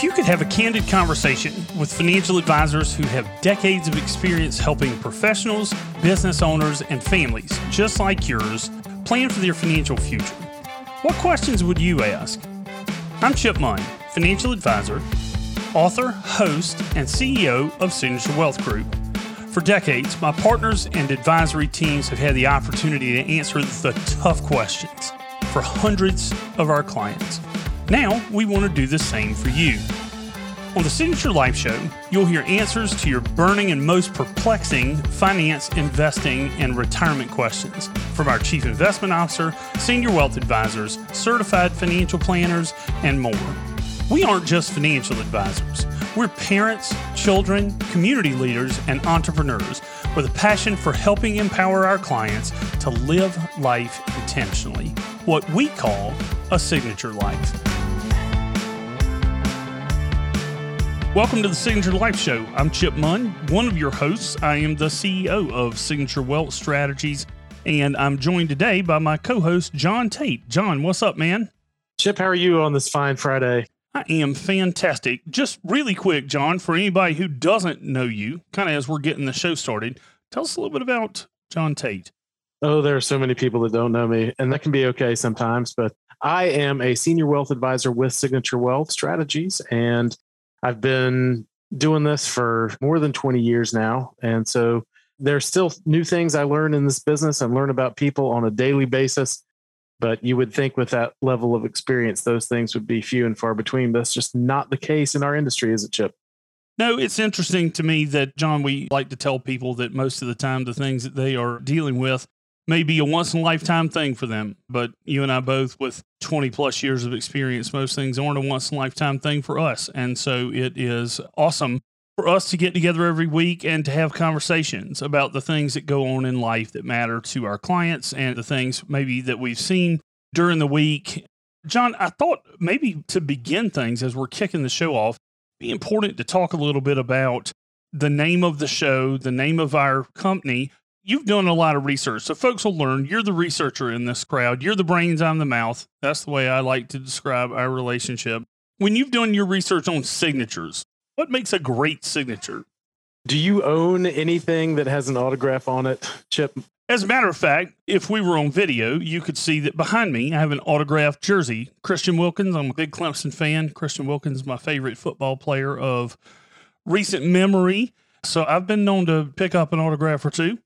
If you could have a candid conversation with financial advisors who have decades of experience helping professionals, business owners, and families just like yours plan for their financial future, what questions would you ask? I'm Chip Munn, financial advisor, author, host, and CEO of Signature Wealth Group. For decades, my partners and advisory teams have had the opportunity to answer the tough questions for hundreds of our clients. Now, we want to do the same for you. On the Signature Life Show, you'll hear answers to your burning and most perplexing finance, investing, and retirement questions from our Chief Investment Officer, Senior Wealth Advisors, Certified Financial Planners, and more. We aren't just financial advisors. We're parents, children, community leaders, and entrepreneurs with a passion for helping empower our clients to live life intentionally, what we call a signature life. Welcome to the Signature Life Show. I'm Chip Munn, one of your hosts. I am the CEO of Signature Wealth Strategies, and I'm joined today by my co-host, John Tate. John, what's up, man? Chip, how are you on this fine Friday? I am fantastic. Just really quick, John, for anybody who doesn't know you, kind of as we're getting the show started, tell us a little bit about John Tate. Oh, there are so many people that don't know me, and that can be okay sometimes, but I am a senior wealth advisor with Signature Wealth Strategies, and I've been doing this for more than 20 years now, and so there's still new things I learn in this business and learn about people on a daily basis. But you would think with that level of experience, those things would be few and far between. That's just not the case in our industry, is it, Chip? No, it's interesting to me that, John, we like to tell people that most of the time the things that they are dealing with may be a once-in-a-lifetime thing for them. But you and I both, with 20-plus years of experience, most things aren't a once-in-a-lifetime thing for us. And so it is awesome for us to get together every week and to have conversations about the things that go on in life that matter to our clients and the things maybe that we've seen during the week. John, I thought maybe to begin things as we're kicking the show off, it'd be important to talk a little bit about the name of the show, the name of our company. You've done a lot of research, so folks will learn you're the researcher in this crowd. You're the brains, I'm the mouth. That's the way I like to describe our relationship. When you've done your research on signatures, what makes a great signature? Do you own anything that has an autograph on it, Chip? As a matter of fact, if we were on video, you could see that behind me, I have an autographed jersey. Christian Wilkins, I'm a big Clemson fan. Christian Wilkins is my favorite football player of recent memory. So I've been known to pick up an autograph or two.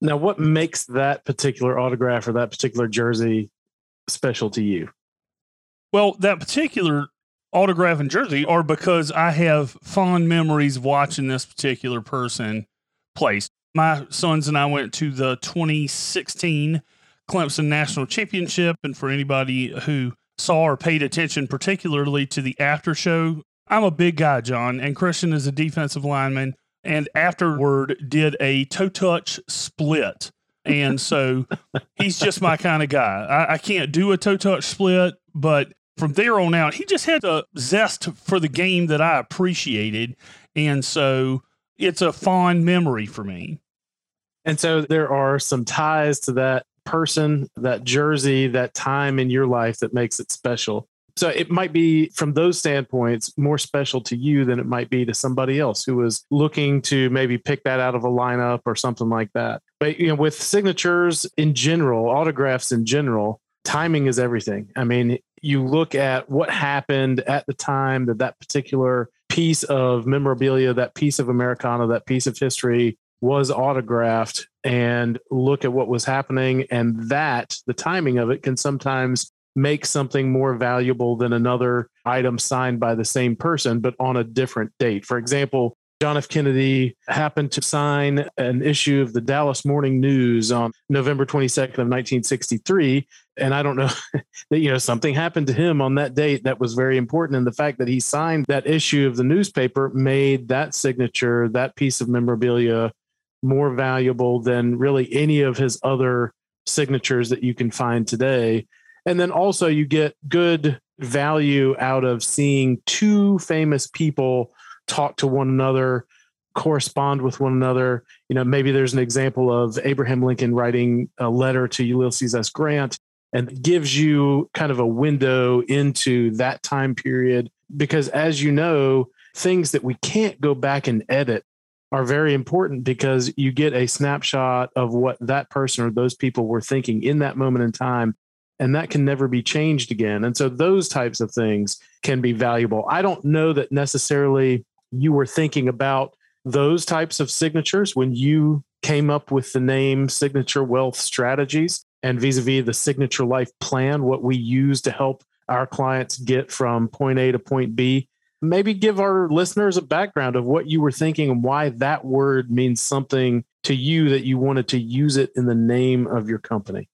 Now, what makes that particular autograph or that particular jersey special to you? Well, that particular autograph and jersey are because I have fond memories watching this particular person play. My sons and I went to the 2016 Clemson National Championship. And for anybody who saw or paid attention, particularly to the after show, I'm a big guy, John, and Christian is a defensive lineman, and afterward did a toe touch split. And so he's just my kind of guy. I can't do a toe touch split, but from there on out, he just had a zest for the game that I appreciated. And so it's a fond memory for me. And so there are some ties to that person, that jersey, that time in your life that makes it special. So it might be, from those standpoints, more special to you than it might be to somebody else who was looking to maybe pick that out of a lineup or something like that. But you know, with signatures in general, autographs in general, timing is everything. I mean, you look at what happened at the time that that particular piece of memorabilia, that piece of Americana, that piece of history was autographed, and look at what was happening. And that the timing of it can sometimes make something more valuable than another item signed by the same person, but on a different date. For example, John F. Kennedy happened to sign an issue of the Dallas Morning News on November 22nd of 1963. And I don't know that, you know, something happened to him on that date that was very important. And the fact that he signed that issue of the newspaper made that signature, that piece of memorabilia, more valuable than really any of his other signatures that you can find today. And then also you get good value out of seeing two famous people talk to one another, correspond with one another. You know, maybe there's an example of Abraham Lincoln writing a letter to Ulysses S. Grant, and gives you kind of a window into that time period Because as you know, things that we can't go back and edit are very important, because you get a snapshot of what that person or those people were thinking in that moment in time, and that can never be changed again. And so those types of things can be valuable. I don't know that necessarily you were thinking about those types of signatures when you came up with the name Signature Wealth Strategies and vis-a-vis the Signature Life Plan, what we use to help our clients get from point A to point B. Maybe give our listeners a background of what you were thinking and why that word means something to you that you wanted to use it in the name of your company.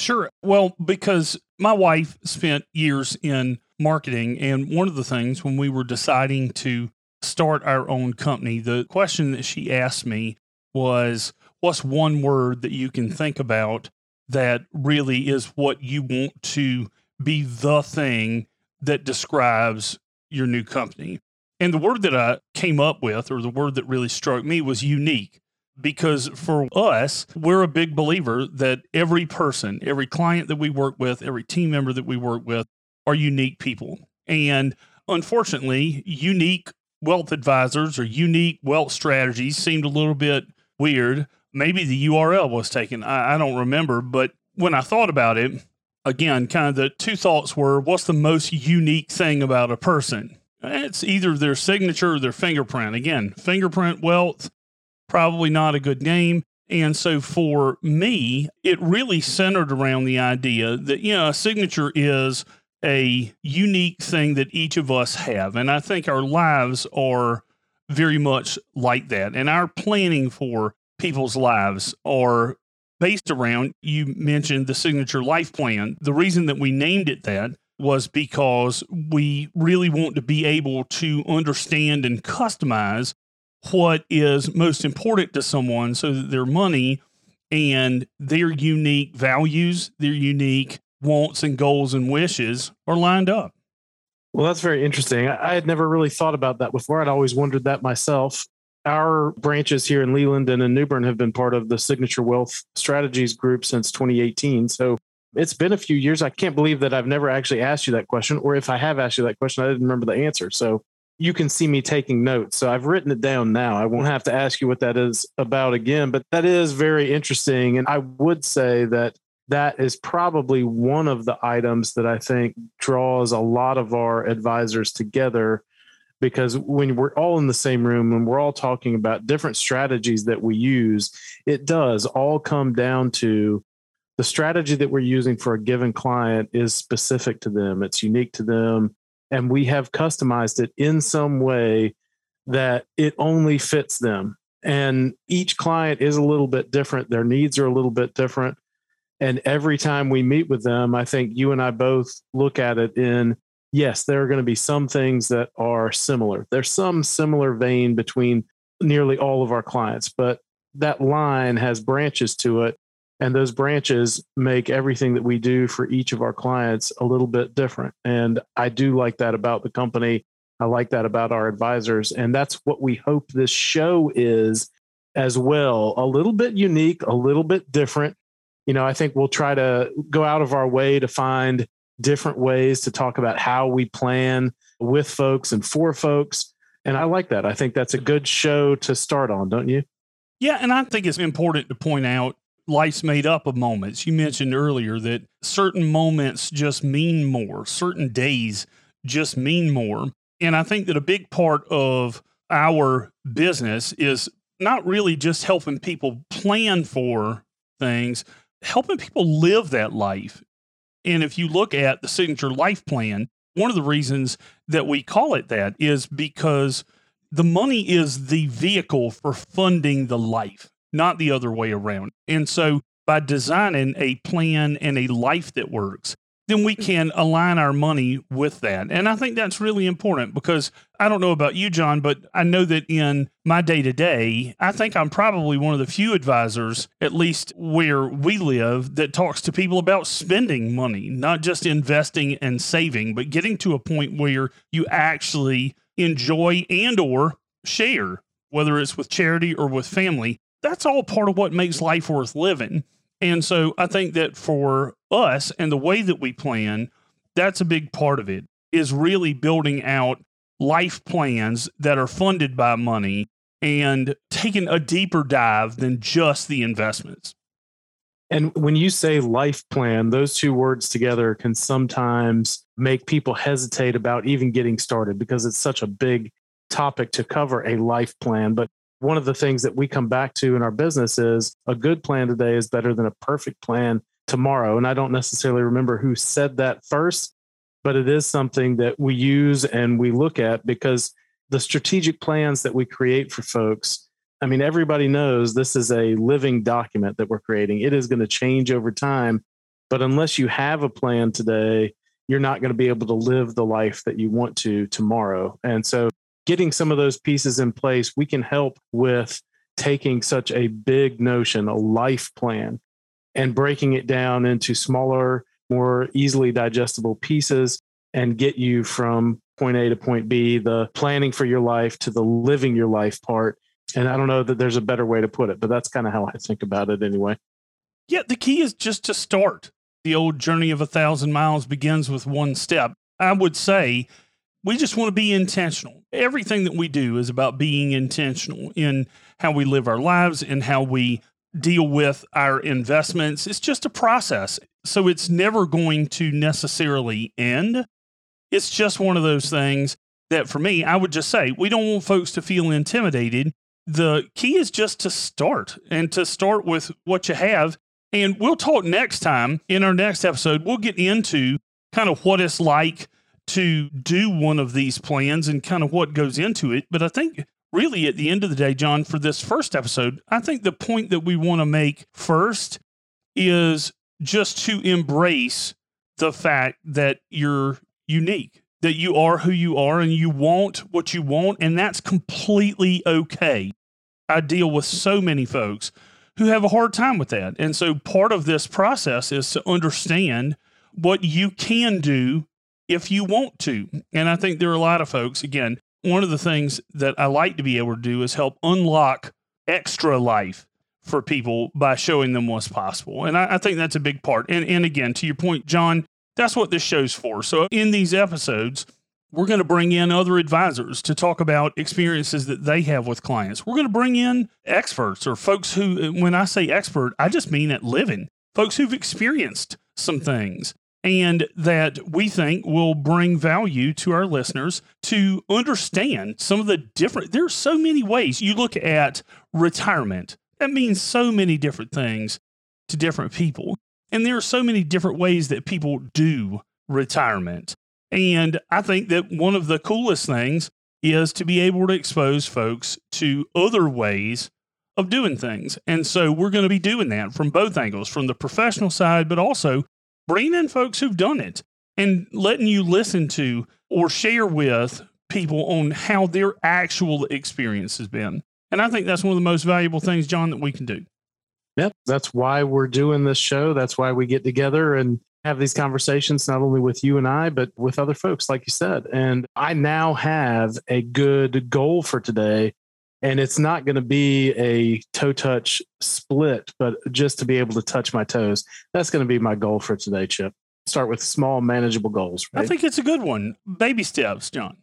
Sure. Well, because my wife spent years in marketing, and one of the things when we were deciding to start our own company, the question that she asked me was, what's one word that you can think about that really is what you want to be the thing that describes your new company? And the word that I came up with, or the word that really struck me, was unique. Because for us, we're a big believer that every person, every client that we work with, every team member that we work with are unique people. And unfortunately, unique wealth advisors or unique wealth strategies seemed a little bit weird. Maybe the URL was taken. I don't remember. But when I thought about it, again, kind of the two thoughts were, what's the most unique thing about a person? It's either their signature or their fingerprint. Again, fingerprint wealth, probably not a good name. And so for me, it really centered around the idea that, you know, a signature is a unique thing that each of us have. And I think our lives are very much like that. And our planning for people's lives are based around, you mentioned the Signature Life Plan. The reason that we named it that was because we really want to be able to understand and customize what is most important to someone so that their money and their unique values, their unique wants and goals and wishes are lined up. Well, that's very interesting. I had never really thought about that before. I'd always wondered that myself. Our branches here in Leland and in New Bern have been part of the Signature Wealth Strategies group since 2018. So it's been a few years. I can't believe that I've never actually asked you that question, or if I have asked you that question, I didn't remember the answer. So you can see me taking notes. So I've written it down now. I won't have to ask you what that is about again, but that is very interesting. And I would say that that is probably one of the items that I think draws a lot of our advisors together. Because when we're all in the same room and we're all talking about different strategies that we use, it does all come down to the strategy that we're using for a given client is specific to them. It's unique to them. And we have customized it in some way that it only fits them. And each client is a little bit different. Their needs are a little bit different. And every time we meet with them, I think you and I both look at it in, yes, there are going to be some things that are similar. There's some similar vein between nearly all of our clients, but that line has branches to it. And those branches make everything that we do for each of our clients a little bit different. And I do like that about the company. I like that about our advisors. And that's what we hope this show is as well. A little bit unique, a little bit different. You know, I think we'll try to go out of our way to find different ways to talk about how we plan with folks and for folks. And I like that. I think that's a good show to start on, don't you? Yeah. And I think it's important to point out life's made up of moments. You mentioned earlier that certain moments just mean more, certain days just mean more. And I think that a big part of our business is not really just helping people plan for things, helping people live that life. And if you look at the Signature Life Plan, one of the reasons that we call it that is because the money is the vehicle for funding the life, not the other way around. And so by designing a plan and a life that works, then we can align our money with that. And I think that's really important because I don't know about you, John, but I know that in my day-to-day, I think I'm probably one of the few advisors, at least where we live, that talks to people about spending money, not just investing and saving, but getting to a point where you actually enjoy and or share, whether it's with charity or with family. That's all part of what makes life worth living. And so I think that for us and the way that we plan, that's a big part of it. is really building out life plans that are funded by money and taking a deeper dive than just the investments. And when you say life plan, those two words together can sometimes make people hesitate about even getting started because it's such a big topic to cover, a life plan. But one of the things that we come back to in our business is a good plan today is better than a perfect plan tomorrow. And I don't necessarily remember who said that first, but it is something that we use and we look at because the strategic plans that we create for folks, I mean, everybody knows this is a living document that we're creating. It is going to change over time, but unless you have a plan today, you're not going to be able to live the life that you want to tomorrow. And so getting some of those pieces in place, we can help with taking such a big notion, a life plan, and breaking it down into smaller, more easily digestible pieces and get you from point A to point B, the planning for your life to the living your life part. And I don't know that there's a better way to put it, but that's kind of how I think about it anyway. Yeah, the key is just to start. The old journey of 1,000 miles begins with one step. I would say we just want to be intentional. Everything that we do is about being intentional in how we live our lives and how we deal with our investments. It's just a process. So it's never going to necessarily end. It's just one of those things that for me, I would just say, we don't want folks to feel intimidated. The key is just to start and to start with what you have. And we'll talk next time in our next episode, we'll get into kind of what it's like to do one of these plans and kind of what goes into it. But I think really at the end of the day, John, for this first episode, I think the point that we want to make first is just to embrace the fact that you're unique, that you are who you are and you want what you want. And that's completely okay. I deal with so many folks who have a hard time with that. And so part of this process is to understand what you can do if you want to. And I think there are a lot of folks, again, one of the things that I like to be able to do is help unlock extra life for people by showing them what's possible. And I think that's a big part. And again, to your point, John, that's what this show's for. So in these episodes, we're going to bring in other advisors to talk about experiences that they have with clients. We're going to bring in experts or folks who, when I say expert, I just mean at living, folks who've experienced some things and that we think will bring value to our listeners to understand some of the different, there's so many ways you look at retirement. That means so many different things to different people. And there are so many different ways that people do retirement. And I think that one of the coolest things is to be able to expose folks to other ways of doing things. And so we're going to be doing that from both angles, from the professional side, but also bringing in folks who've done it and letting you listen to or share with people on how their actual experience has been. And I think that's one of the most valuable things, John, that we can do. Yep. That's why we're doing this show. That's why we get together and have these conversations, not only with you and I, but with other folks, like you said. And I now have a good goal for today. And it's not going to be a toe touch split, but just to be able to touch my toes. That's going to be my goal for today, Chip. Start with small, manageable goals. Right? I think it's a good one. Baby steps, John.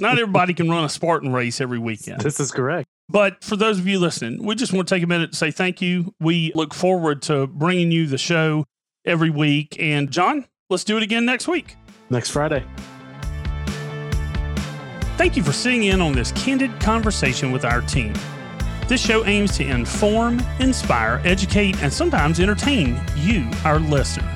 Not everybody can run a Spartan race every weekend. This is correct. But for those of you listening, we just want to take a minute to say thank you. We look forward to bringing you the show every week. And John, let's do it again next week. Next Friday. Thank you for sitting in on this candid conversation with our team. This show aims to inform, inspire, educate, and sometimes entertain you, our listener.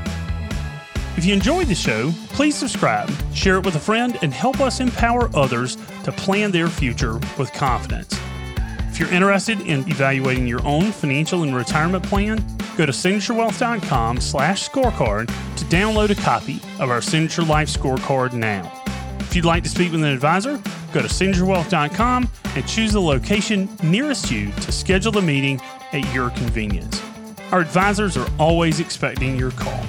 If you enjoyed the show, please subscribe, share it with a friend, and help us empower others to plan their future with confidence. If you're interested in evaluating your own financial and retirement plan, go to signaturewealth.com/scorecard to download a copy of our Signature Life Scorecard now. If you'd like to speak with an advisor, go to signaturewealth.com and choose the location nearest you to schedule the meeting at your convenience. Our advisors are always expecting your call.